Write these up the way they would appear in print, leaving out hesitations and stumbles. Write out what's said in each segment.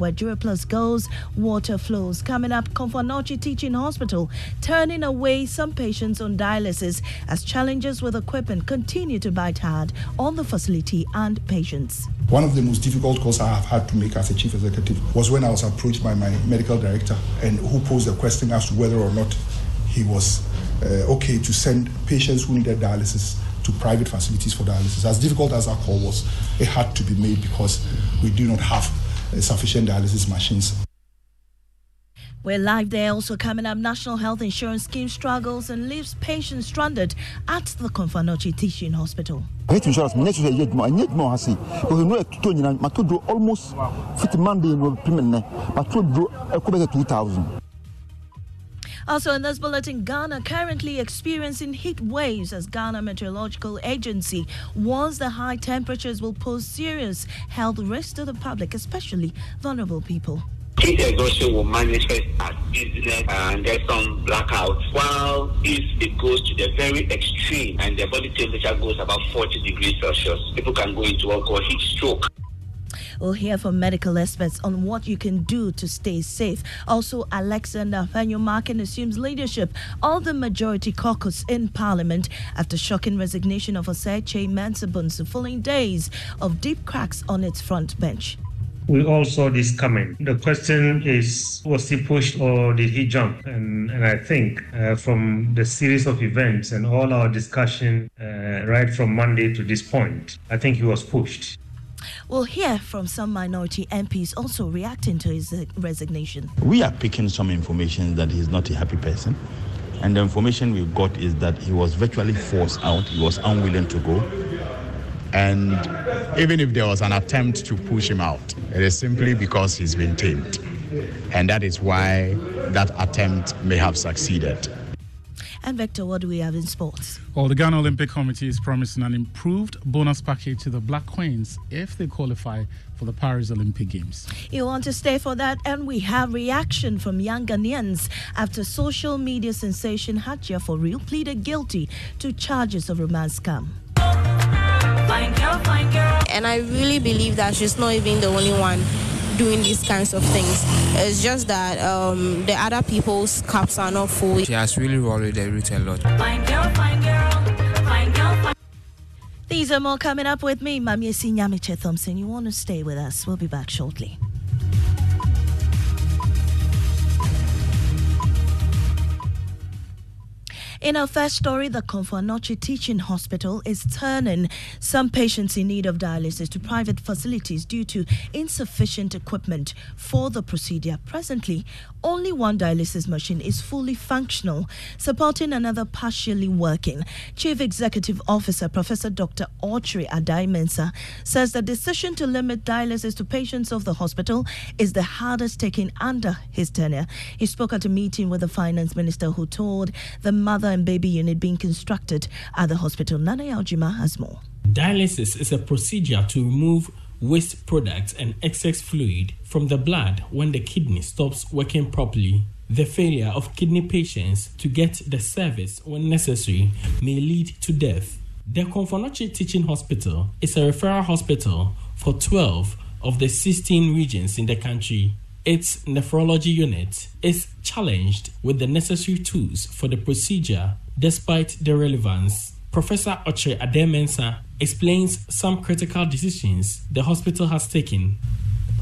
Where Dura Plus goes, water flows. Coming up, Komfo Anokye Teaching Hospital turning away some patients on dialysis as challenges with equipment continue to bite hard on the facility and patients. One of the most difficult calls I have had to make as a chief executive was when I was approached by my medical director, and who posed the question as to whether or not he was okay to send patients who needed dialysis to private facilities for dialysis. As difficult as that call was, it had to be made because we do not have sufficient dialysis machines. We're live there. Also coming up, National Health Insurance Scheme struggles and leaves patients stranded at the Komfo Anokye Teaching Hospital. Health insurance, I need more. I see. Because you know, I could do almost 50 months in payment. I could do a couple 2,000. Also in this bulletin, Ghana currently experiencing heat waves as Ghana Meteorological Agency warns the high temperatures will pose serious health risks to the public, especially vulnerable people. Heat exhaustion will manifest as dizziness and there's some blackouts. While if it goes to the very extreme and the body temperature goes about 40 degrees Celsius, people can go into what we call heat stroke. We'll hear from medical experts on what you can do to stay safe. Also, Alexander Afenyo-Markin assumes leadership of the majority caucus in Parliament after shocking resignation of Osei Kyei-Mensah-Bonsu following days of deep cracks on its front bench. We all saw this coming. The question is, was he pushed or did he jump? And I think from the series of events and all our discussion right from Monday to this point, I think he was pushed. We'll hear from some minority MPs also reacting to his resignation. We are picking some information that he's not a happy person. And the information we've got is that he was virtually forced out. He was unwilling to go. And even if there was an attempt to push him out, it is simply because he's been tamed. And that is why that attempt may have succeeded. And Victor, what do we have in sports? Well, the Ghana Olympic Committee is promising an improved bonus package to the Black Queens if they qualify for the Paris Olympic Games. You want to stay for that? And we have reaction from young Ghanaians after social media sensation Hajia4Reall pleaded guilty to charges of romance scam. Fine girl. And I really believe that she's not even the only one doing these kinds of things. It's just that the other people's cups are not full. She has really worried the route a lot. Fine girl. These are more coming up with me, Mamiesi Nyamiche Thompson. You want to stay with us? We'll be back shortly. In our first story, the Komfo Anokye Teaching Hospital is turning some patients in need of dialysis to private facilities due to insufficient equipment for the procedure. Presently, only one dialysis machine is fully functional, supporting another partially working. Chief Executive Officer Professor Dr. Otchere Addai-Mensah says the decision to limit dialysis to patients of the hospital is the hardest taken under his tenure. He spoke at a meeting with the finance minister, who told the mother and baby unit being constructed at the hospital. Nana Yaw Jima has more. Dialysis is a procedure to remove waste products and excess fluid from the blood when the kidney stops working properly. The failure of kidney patients to get the service when necessary may lead to death. The Komfo Anokye Teaching Hospital is a referral hospital for 12 of the 16 regions in the country. Its nephrology unit is challenged with the necessary tools for the procedure despite the relevance. Professor Otchere Addai-Mensah explains some critical decisions the hospital has taken.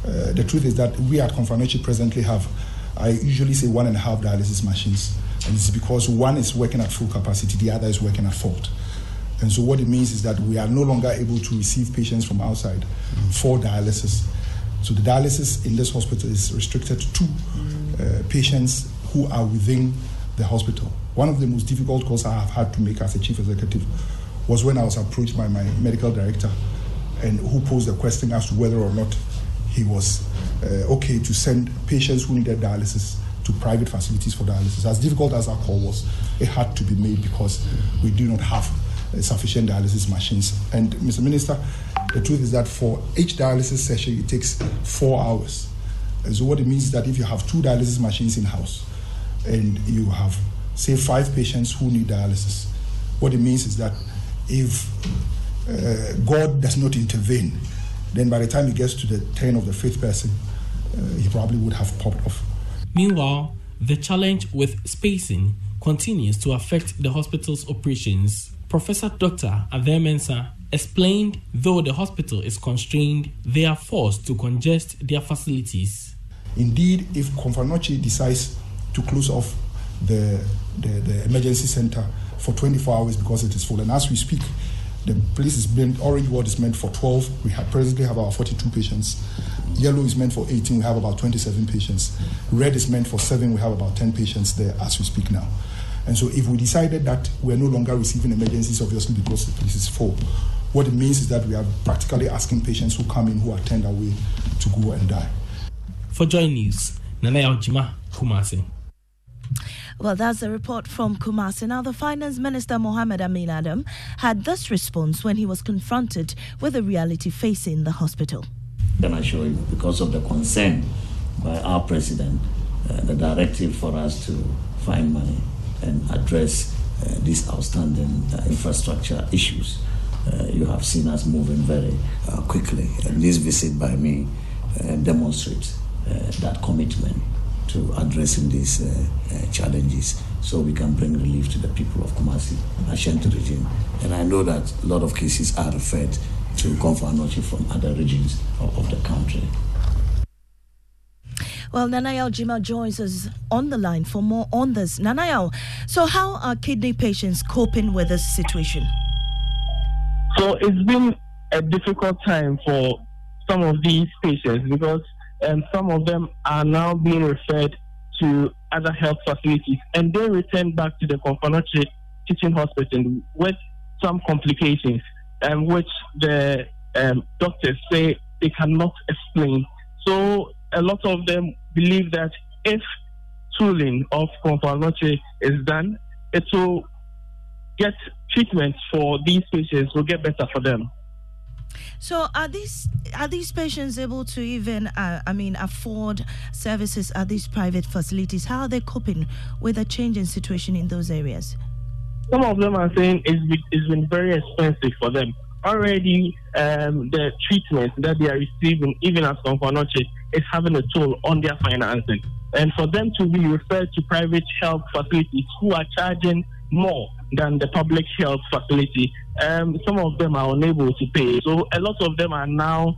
The truth is that we at Komfo Anokye presently have, I usually say, 1.5 dialysis machines. And it's because one is working at full capacity, the other is working at fault. And so what it means is that we are no longer able to receive patients from outside for dialysis. So the dialysis in this hospital is restricted to patients who are within the hospital. One of the most difficult calls I have had to make as a chief executive was when I was approached by my medical director, and who posed the question as to whether or not he was okay to send patients who needed dialysis to private facilities for dialysis. As difficult as our call was, it had to be made because we do not have sufficient dialysis machines. And Mr. Minister, the truth is that for each dialysis session, it takes 4 hours. And so what it means is that if you have 2 dialysis machines in-house and you have, say, 5 patients who need dialysis, what it means is that if God does not intervene, then by the time he gets to the turn of the 5th person, he probably would have popped off. Meanwhile, the challenge with spacing continues to affect the hospital's operations. Professor Dr. Addai-Mensah explained though the hospital is constrained, they are forced to congest their facilities. Indeed, if Komfo Anokye decides to close off the emergency center for 24 hours because it is full, and as we speak, the place is meant, orange ward is meant for 12. We presently have about 42 patients. Yellow is meant for 18. We have about 27 patients. Red is meant for 7. We have about 10 patients there as we speak now. And so if we decided that we're no longer receiving emergencies, obviously, because the place is full, what it means is that we are practically asking patients who come in, who are turned away, to go and die. For Joy News, Nana Yaw Jima, Kumasi. Well, that's the report from Kumasi. Now, the Finance Minister, Mohammed Amin Adam, had this response when he was confronted with the reality facing the hospital. Then I assure you, because of the consent by our president, the directive for us to find money and address these outstanding infrastructure issues. You have seen us moving very quickly. And this visit by me demonstrates that commitment to addressing these challenges so we can bring relief to the people of Kumasi, Ashanti region. And I know that a lot of cases are referred to Komfo Anokye from other regions of the country. Well, Nana Yaw Jima joins us on the line for more on this. Nana Yaw, so how are kidney patients coping with this situation? So it's been a difficult time for some of these patients because some of them are now being referred to other health facilities, and they return back to the Komfo Anokye Teaching Hospital with some complications, which the doctors say they cannot explain. So a lot of them believe that if tooling of Komfo Anokye is done, it will get treatment for these patients, will get better for them. So are these patients able to even afford services at these private facilities? How are they coping with the changing situation in those areas? Some of them are saying it's been very expensive for them. Already the treatment that they are receiving, even as Komfo Anokye, is having a toll on their financing. And for them to be referred to private health facilities who are charging more than the public health facility, some of them are unable to pay. So a lot of them are now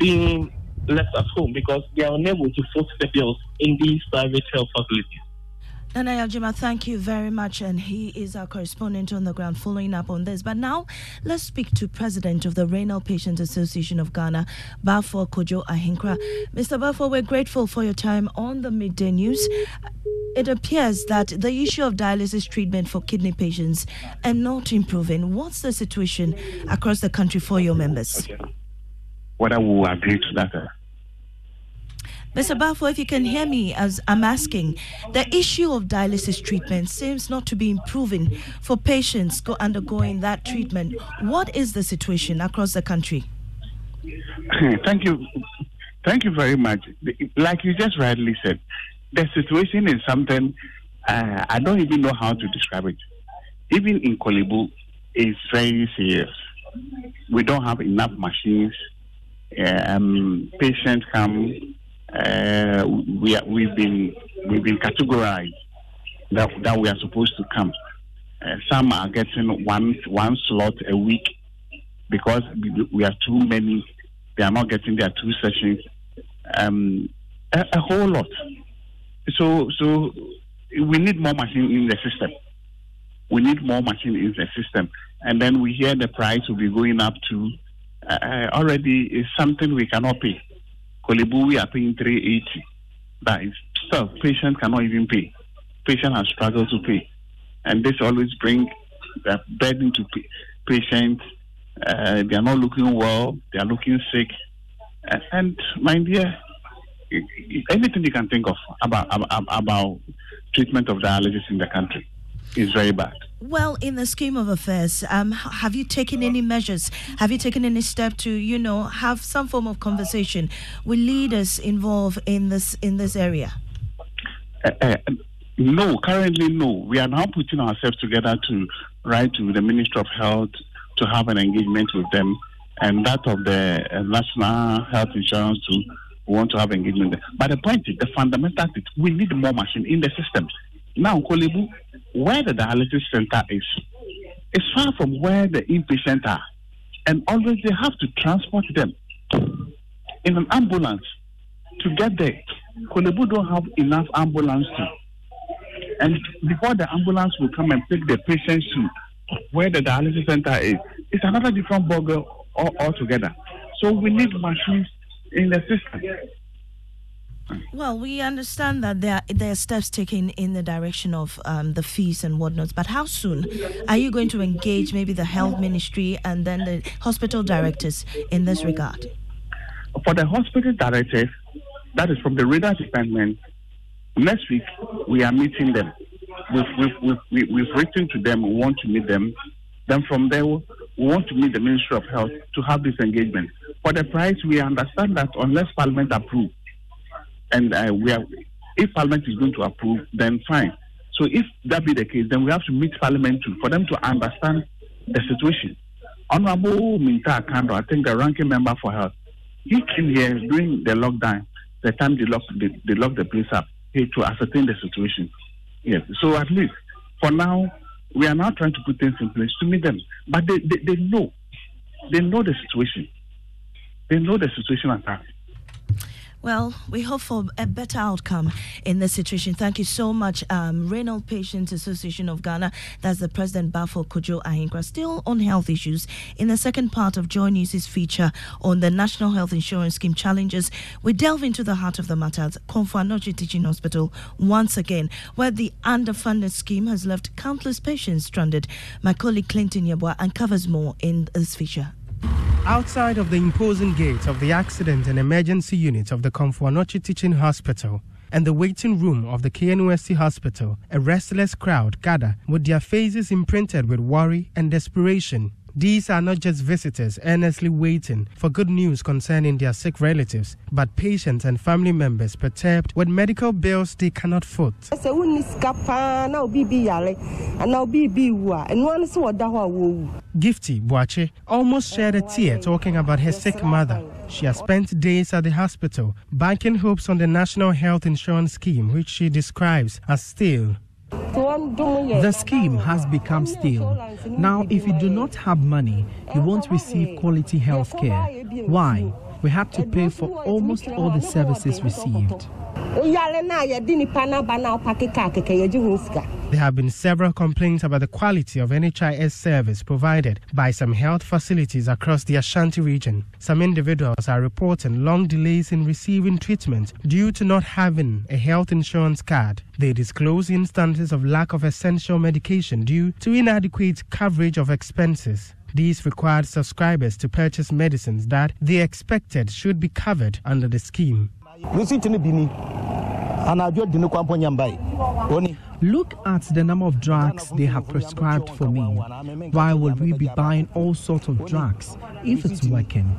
being left at home because they are unable to foot the bills in these private health facilities. Nana Yaw Jima, thank you very much. And he is our correspondent on the ground following up on this. But now let's speak to President of the Renal Patients Association of Ghana, Baffour Kojo Ahenkorah. Mr. Baffour, we're grateful for your time on the Midday News. It appears that the issue of dialysis treatment for kidney patients are not improving. What's the situation across the country for your members? Whether we will agree to that. Mr. Baffour, if you can hear me as I'm asking, the issue of dialysis treatment seems not to be improving for patients undergoing that treatment. What is the situation across the country? Thank you. Thank you very much. Like you just rightly said, the situation is something I don't even know how to describe it. Even in Korle Bu, it's very serious. We don't have enough machines. Patients come. We've been categorized that we are supposed to come. Some are getting one slot a week because we are too many. They are not getting their two sessions. A whole lot. So we need more machine in the system. We need more machine in the system. And then we hear the price will be going up to already is something we cannot pay. Korle Bu, we are paying 380. That is stuff patients cannot even pay. Patients have struggled to pay. And this always brings that burden to patients. They are not looking well. They are looking sick. And my dear, anything you can think of about treatment of dialysis in the country is very bad. Well, in the scheme of affairs, have you taken any measures? Have you taken any step to, have some form of conversation with leaders involved in this area? No, currently no. We are now putting ourselves together to write to the Ministry of Health to have an engagement with them, and that of the National Health Insurance too. We want to have engagement. But the point is, the fundamental is we need more machine in the system. Now, Korle Bu, where the dialysis center is, it's far from where the inpatients are. And always they have to transport them in an ambulance to get there. Korle Bu don't have enough ambulance too. And before the ambulance will come and take the patients to where the dialysis center is, it's another different ballgame altogether. So we need machines in the system. Well, we understand that there are steps taken in the direction of the fees and whatnot, but how soon are you going to engage maybe the health ministry and then the hospital directors in this regard? For the hospital directors, that is from the Renal Department, next week we are meeting them. We've written to them, we want to meet them. Then from there, we want to meet the Ministry of Health to have this engagement. For the price, we understand that unless Parliament approves, and if Parliament is going to approve, then fine. So if that be the case, then we have to meet Parliament too, for them to understand the situation. Honorable Minta Akando, I think the ranking member for health, he came here during the lockdown, the time they locked the place up, here to ascertain the situation. Yes. So at least, for now, we are now trying to put things in place to meet them. But they know. They know the situation. They know the situation at hand. Well, we hope for a better outcome in this situation. Thank you so much, Renal Patients Association of Ghana. That's the President Baffour Kojo Ahenkorah. Still on health issues, in the second part of Joy News' feature on the National Health Insurance Scheme challenges, we delve into the heart of the matter at Komfo Anokye Teaching Hospital once again, where the underfunded scheme has left countless patients stranded. My colleague Clinton Yabwa uncovers more in this feature. Outside of the imposing gates of the accident and emergency unit of the Komfo Anokye Teaching Hospital and the waiting room of the KNUST Hospital, a restless crowd gather with their faces imprinted with worry and desperation. These are not just visitors earnestly waiting for good news concerning their sick relatives, but patients and family members perturbed with medical bills they cannot foot. Gifty Bwache almost shed a tear talking about her sick mother. She has spent days at the hospital, banking hopes on the National Health Insurance Scheme, which she describes as stale. The scheme has become stale. Now, if you do not have money, you won't receive quality health care. Why? We had to pay for almost all the services received. There have been several complaints about the quality of NHIS service provided by some health facilities across the Ashanti region. Some individuals are reporting long delays in receiving treatment due to not having a health insurance card. They disclose instances of lack of essential medication due to inadequate coverage of expenses. These required subscribers to purchase medicines that they expected should be covered under the scheme. Look at the number of drugs they have prescribed for me. Why would we be buying all sorts of drugs if it's working?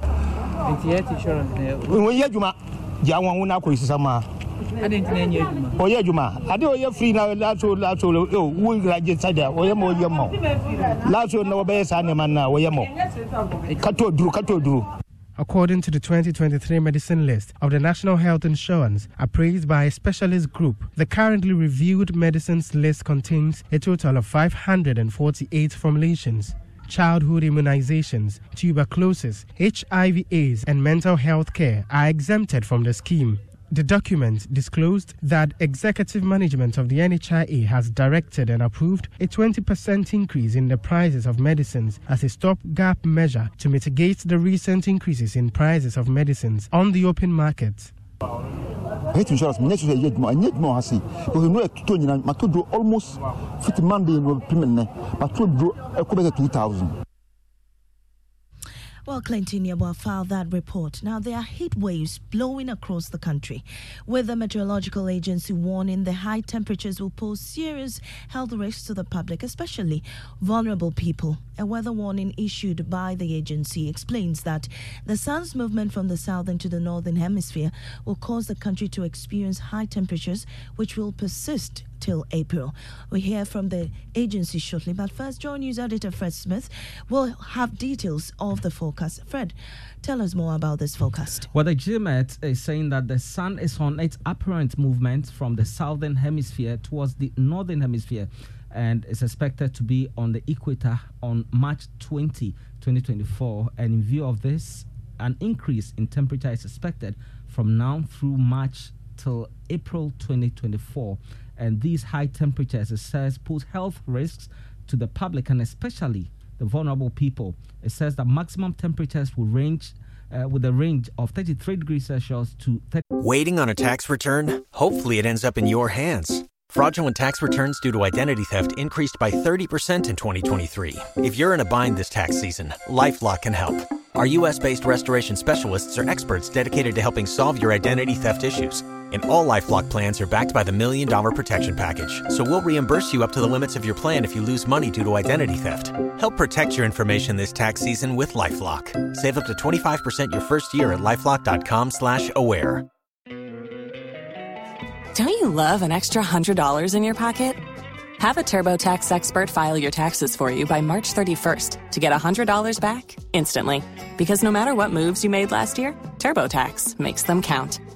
According to the 2023 medicine list of the National Health Insurance, appraised by a specialist group, the currently reviewed medicines list contains a total of 548 formulations. Childhood immunizations, tuberculosis, HIV/AIDS, and mental health care are exempted from the scheme. The document disclosed that executive management of the NHIA has directed and approved a 20% increase in the prices of medicines as a stopgap measure to mitigate the recent increases in prices of medicines on the open market. Well, Clinton Yeboah filed that report. Now, there are heat waves blowing across the country, with the Meteorological Agency warning the high temperatures will pose serious health risks to the public, especially vulnerable people. A weather warning issued by the agency explains that the sun's movement from the southern to the northern hemisphere will cause the country to experience high temperatures, which will persist till April. We hear from the agency shortly, but first, Joy News editor Fred Smith will have details of the forecast. Fred, tell us more about this forecast. Well, the GMET is saying that the sun is on its apparent movement from the southern hemisphere towards the northern hemisphere and is expected to be on the equator on March 20, 2024. And in view of this, an increase in temperature is expected from now through March till April 2024. And these high temperatures, it says, pose health risks to the public and especially the vulnerable people. It says that maximum temperatures will range with a range of 33 degrees Celsius to 30. Waiting on a tax return? Hopefully it ends up in your hands. Fraudulent tax returns due to identity theft increased by 30% in 2023. If you're in a bind this tax season, LifeLock can help. Our U.S.-based restoration specialists are experts dedicated to helping solve your identity theft issues. And all LifeLock plans are backed by the $1,000,000 Protection Package. So we'll reimburse you up to the limits of your plan if you lose money due to identity theft. Help protect your information this tax season with LifeLock. Save up to 25% your first year at LifeLock.com/aware. Don't you love an extra $100 in your pocket? Have a TurboTax expert file your taxes for you by March 31st to get $100 back instantly. Because no matter what moves you made last year, TurboTax makes them count.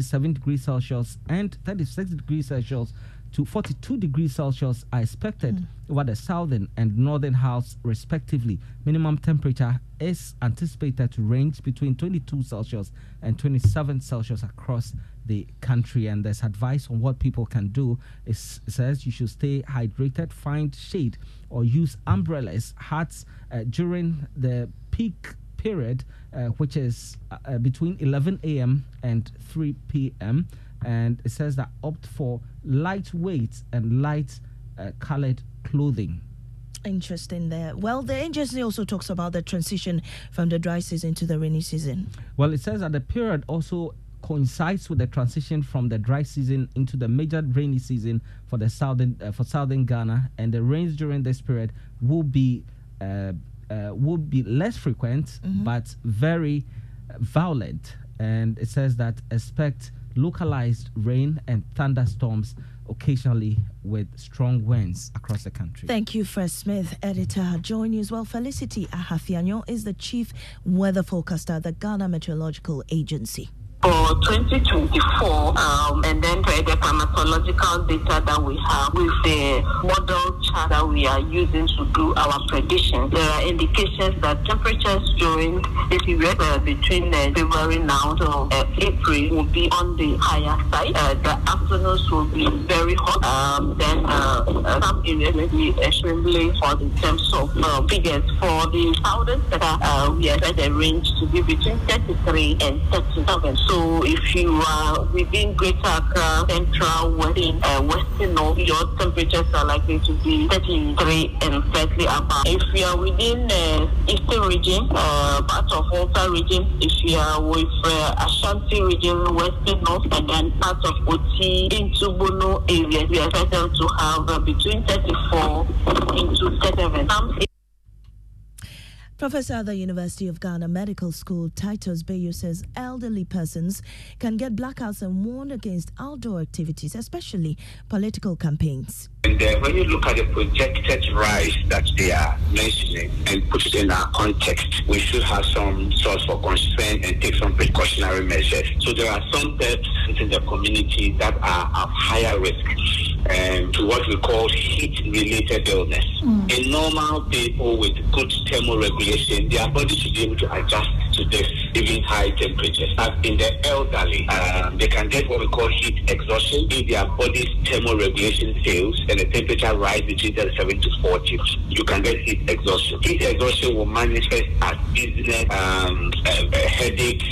7 degrees Celsius and 36 degrees Celsius to 42 degrees Celsius are expected over the southern and northern halves respectively. Minimum temperature is anticipated to range between 22 Celsius and 27 Celsius across the country. And there's advice on what people can do. It says you should stay hydrated, find shade, or use umbrellas, hats during the peak period, which is between 11 a.m. and 3 p.m. And it says that opt for lightweight and light colored clothing. Interesting there. Well, the agency also talks about the transition from the dry season to the rainy season. Well, it says that the period also coincides with the transition from the dry season into the major rainy season for the southern Ghana, and the rains during this period will be less frequent, mm-hmm. but very violent. And it says that expect localized rain and thunderstorms occasionally with strong winds across the country. Thank you, Fred Smith, editor. Joining you as well, Felicity Ahafianyo is the chief weather forecaster at the Ghana Meteorological Agency. For 2024, and then the climatological data that we have with the model chart that we are using to do our predictions, there are indications that temperatures during the period between February now to April will be on the higher side. The afternoons will be very hot. Then some areas will be extremely hot in terms of figures. For the southern sector, we expect the range to be between 33 and 37. So if you are within Greater Accra, Central, Western North, your temperatures are likely to be 33 and slightly above. If you are within Eastern region, part of Volta region, if you are with Ashanti region, Western North, and then part of Oti into Bono area, we are expected to have between 34 into 37. Professor at the University of Ghana Medical School, Titus Beyo, says elderly persons can get blackouts and warn against outdoor activities, especially political campaigns. And when you look at the projected rise that they are mentioning and put it in our context, we should have some source for concern and take some precautionary measures. So there are some persons in the community that are at higher risk to what we call heat-related illness. Mm. In normal people with good thermoregulation, their body should be able to adjust to this, even high temperatures. But in the elderly, they can get what we call heat exhaustion if their body's thermoregulation fails and the temperature rise between 37 to 40. You can get heat exhaustion. Heat exhaustion will manifest as dizziness, headaches,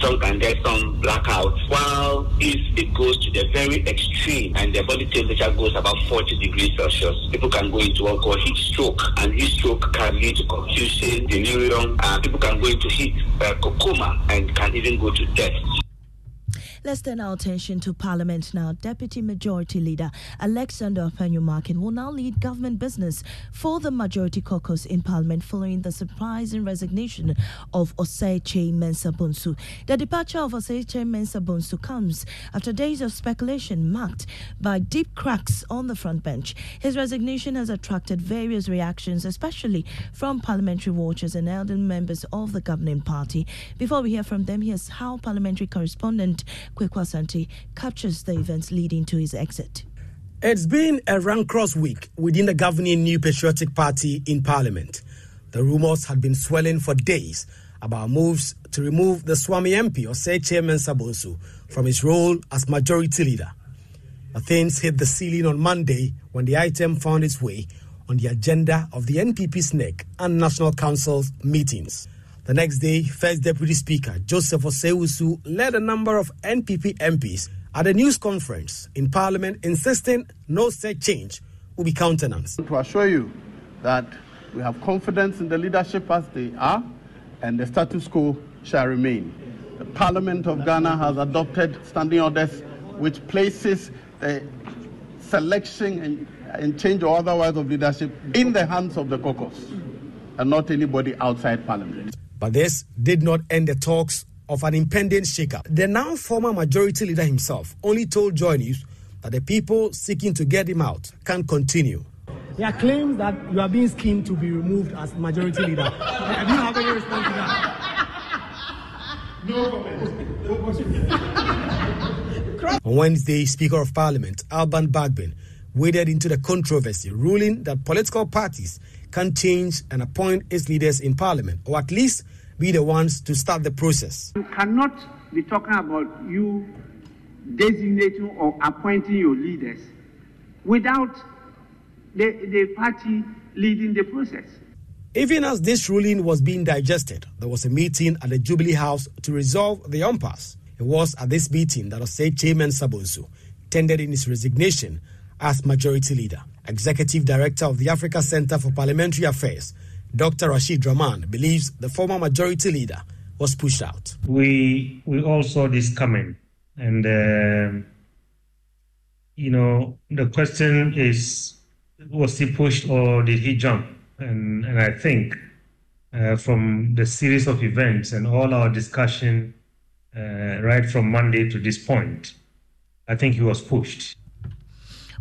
some can get some blackouts. While if it goes to the very extreme and the body temperature goes about 40 degrees Celsius, people can go into what we call heat stroke, and heat stroke can lead to confusion, delirium, and people can go into heat coma and can even go to death. Let's turn our attention to Parliament now. Deputy Majority Leader Alexander Afenyo-Markin will now lead government business for the majority caucus in Parliament following the surprising resignation of Osei Kyei-Mensah-Bonsu. The departure of Osei Kyei-Mensah-Bonsu comes after days of speculation marked by deep cracks on the front bench. His resignation has attracted various reactions, especially from parliamentary watchers and elderly members of the governing party. Before we hear from them, here's how parliamentary correspondent Kwekwasanti captures the events leading to his exit. It's been a rancorous week within the governing New Patriotic Party in Parliament. The rumours had been swelling for days about moves to remove the Swami MP, Osei Kyei-Mensah-Bonsu, from his role as majority leader. But things hit the ceiling on Monday when the item found its way on the agenda of the NPP's NEC and National Council's meetings. The next day, First Deputy Speaker Joseph Osei-Wusu led a number of NPP MPs at a news conference in Parliament insisting no such change will be countenanced. To assure you that we have confidence in the leadership as they are and the status quo shall remain. The Parliament of Ghana has adopted standing orders which places the selection and change or otherwise of leadership in the hands of the caucus and not anybody outside Parliament. But this did not end the talks of an impending shake-up. The now former majority leader himself only told Joy News that the people seeking to get him out can continue. There are claims that you are being schemed to be removed as majority leader. Do you have any response to that? No comment. No question. On Wednesday, Speaker of Parliament Alban Bagbin waded into the controversy, ruling that political parties can change and appoint its leaders in Parliament, or at least be the ones to start the process. You cannot be talking about you designating or appointing your leaders without the party leading the process. Even as this ruling was being digested, there was a meeting at the Jubilee House to resolve the impasse. It was at this meeting that Osei Kyei-Mensah-Bonsu tendered in his resignation as majority leader. Executive Director of the Africa Center for Parliamentary Affairs, Dr. Rashid Rahman, believes the former majority leader was pushed out. We all saw this coming, and the question is, was he pushed or did he jump? And I think from the series of events and all our discussion right from Monday to this point, I think he was pushed.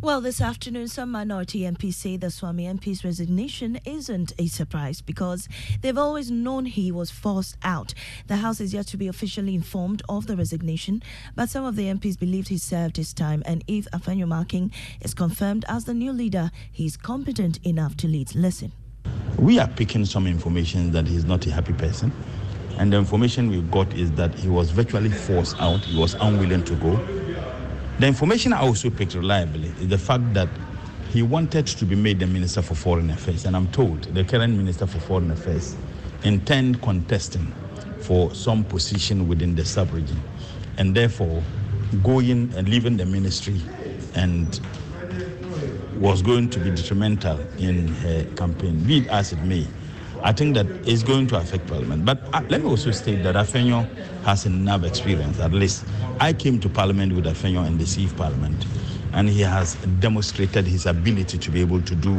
Well, this afternoon, some minority MPs say the Swami MP's resignation isn't a surprise because they've always known he was forced out. The House is yet to be officially informed of the resignation, but some of the MPs believed he served his time, and if Afenyo-Markin is confirmed as the new leader, he's competent enough to lead. Listen. We are picking some information that he's not a happy person, and the information we got is that he was virtually forced out. He was unwilling to go. The information I also picked reliably is the fact that he wanted to be made the Minister for Foreign Affairs, and I'm told the current Minister for Foreign Affairs intend contesting for some position within the sub-region, and therefore going and leaving the ministry and was going to be detrimental in her campaign. Be it as it may, I think that is going to affect Parliament. But let me also state that Afenyo has enough experience. At least I came to Parliament with Afenyo and deceived Parliament, and he has demonstrated his ability to be able to do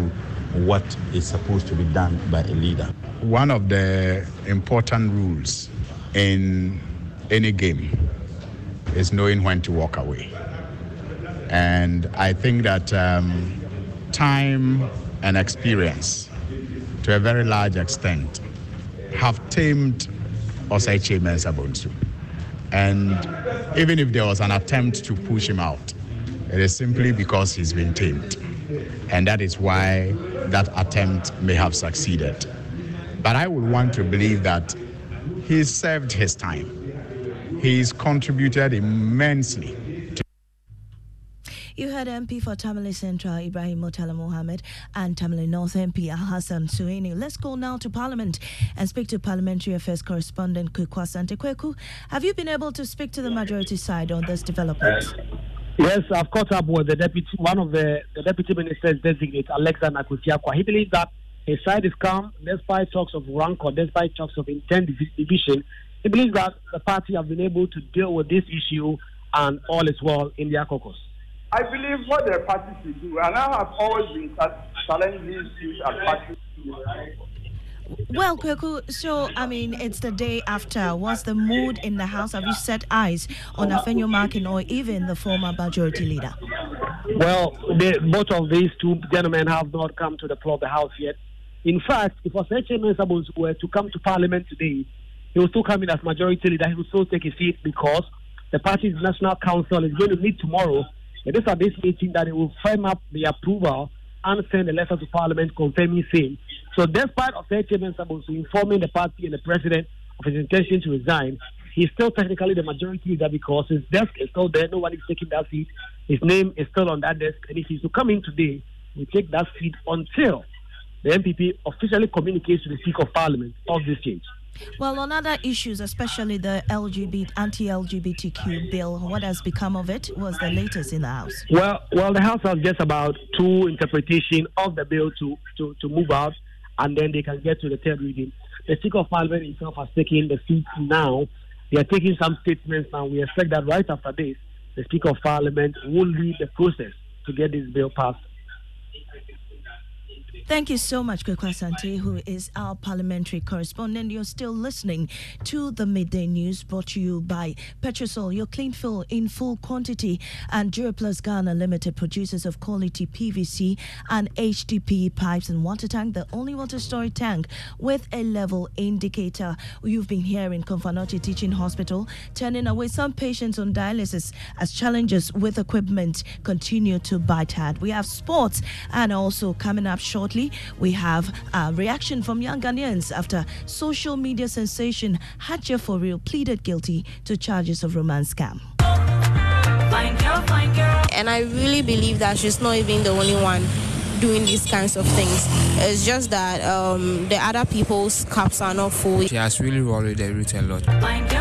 what is supposed to be done by a leader. One of the important rules in any game is knowing when to walk away. And I think that time and experience, to a very large extent, have tamed Osei Kyei-Mensah-Bonsu. And even if there was an attempt to push him out, it is simply because he's been tamed. And that is why that attempt may have succeeded. But I would want to believe that he served his time. He's contributed immensely. You heard MP for Tamale Central, Ibrahim Mutala Mohammed, and Tamale North MP, Ahasan Sueni. Let's go now to Parliament and speak to Parliamentary Affairs Correspondent Kwekwasanti. Kweku, have you been able to speak to the majority side on this development? Yes, I've caught up with the deputy, one of the deputy ministers designate, Alexander Afenyo-Markin. He believes that his side is calm, despite talks of rancor, despite talks of intent division. He believes that the party have been able to deal with this issue and all is well in their caucus. I believe what the party should do, and I have always been challenging these issues as parties. Well, Kweku, so, I mean, it's the day after. What's the mood in the House? Have you set eyes on Afenyo-Markin or even the former majority leader? Well, both of these two gentlemen have not come to the floor of the House yet. In fact, if Osei Kyei-Mensah-Bonsu were to come to Parliament today, he will still come in as majority leader. He will still take his seat because the party's National Council is going to meet tomorrow. It is at this meeting that it will firm up the approval and send a letter to Parliament confirming same. So despite Osei Kyei-Mensah-Bonsu informing the party and the president of his intention to resign, he's still technically the majority leader because his desk is still there. No one is taking that seat. His name is still on that desk. And if he's to come in today, we take that seat until the MPP officially communicates to the Speaker of Parliament of this change. Well, on other issues, especially the anti-LGBTQ bill, what has become of it? What's the latest in the House? Well, the House has just about two interpretations of the bill to move out, and then they can get to the third reading. The Speaker of Parliament himself has taken the seat now. They are taking some statements now. We expect that right after this, the Speaker of Parliament will lead the process to get this bill passed. Thank you so much, Kwekwasanti, who is our parliamentary correspondent. You're still listening to the Midday News brought to you by Petrosol, your clean fuel in full quantity, and Dura Plus Ghana Limited, producers of quality PVC and HDPE pipes and water tank, the only water storage tank with a level indicator. You've been hearing Komfo Anokye Teaching Hospital turning away some patients on dialysis as challenges with equipment continue to bite hard. We have sports, and also coming up shortly, we have a reaction from young Ghanaians after social media sensation Hajia4Reall pleaded guilty to charges of romance scam. Fine girl. And I really believe that she's not even the only one doing these kinds of things. It's just that the other people's cups are not full. She has really rolled with the root a lot. Fine girl.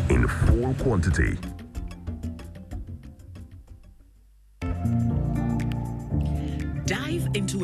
in full quantity. Dive into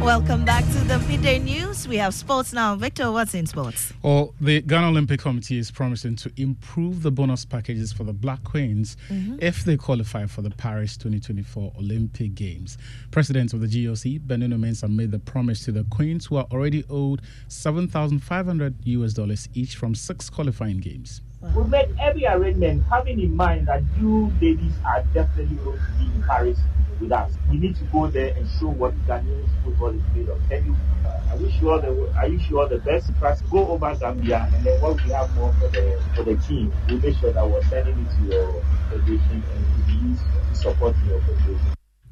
Welcome back to the midday news. We have sports now. Victor, what's in sports? Well, the Ghana Olympic Committee is promising to improve the bonus packages for the Black Queens if they qualify for the Paris 2024 Olympic Games. President of the GOC, Benino Mensah, made the promise to the Queens, who are already owed $7,500 each from 6 qualifying games. Wow. We've made every arrangement having in mind that you ladies are definitely going to be in Paris with us. We need to go there and show what Ghanaian football is made of. Thank you. I wish you all the best. First, go over Zambia, and then what we have more for the team, we make sure that we're sending it to your federation and to support your federation.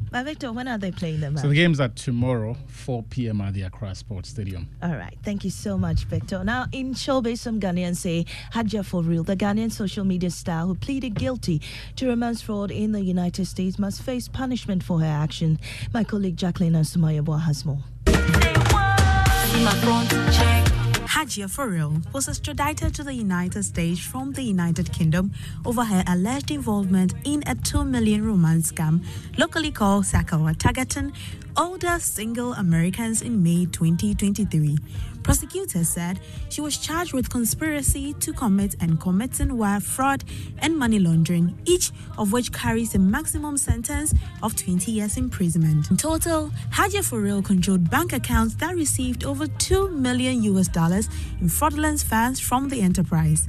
But Victor, when are they playing them? So the games are tomorrow, 4 p.m. at the Accra Sports Stadium. All right. Thank you so much, Victor. Now, in showbiz, some Ghanaians say Hajia4Reall, the Ghanaian social media star who pleaded guilty to romance fraud in the United States, must face punishment for her action. My colleague Jacqueline Ansumayabwa has more. Hajia4Reall was extradited to the United States from the United Kingdom over her alleged involvement in a $2 million romance scam, locally called Sakawa, targeting older single Americans in May 2023. Prosecutors said she was charged with conspiracy to commit and committing wire fraud and money laundering, each of which carries a maximum sentence of 20 years imprisonment. In total, Hajia4Reall controlled bank accounts that received over $2 million in fraudulent funds from the enterprise.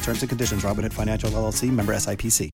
terms and conditions. Robinhood Financial LLC. Member SIPC.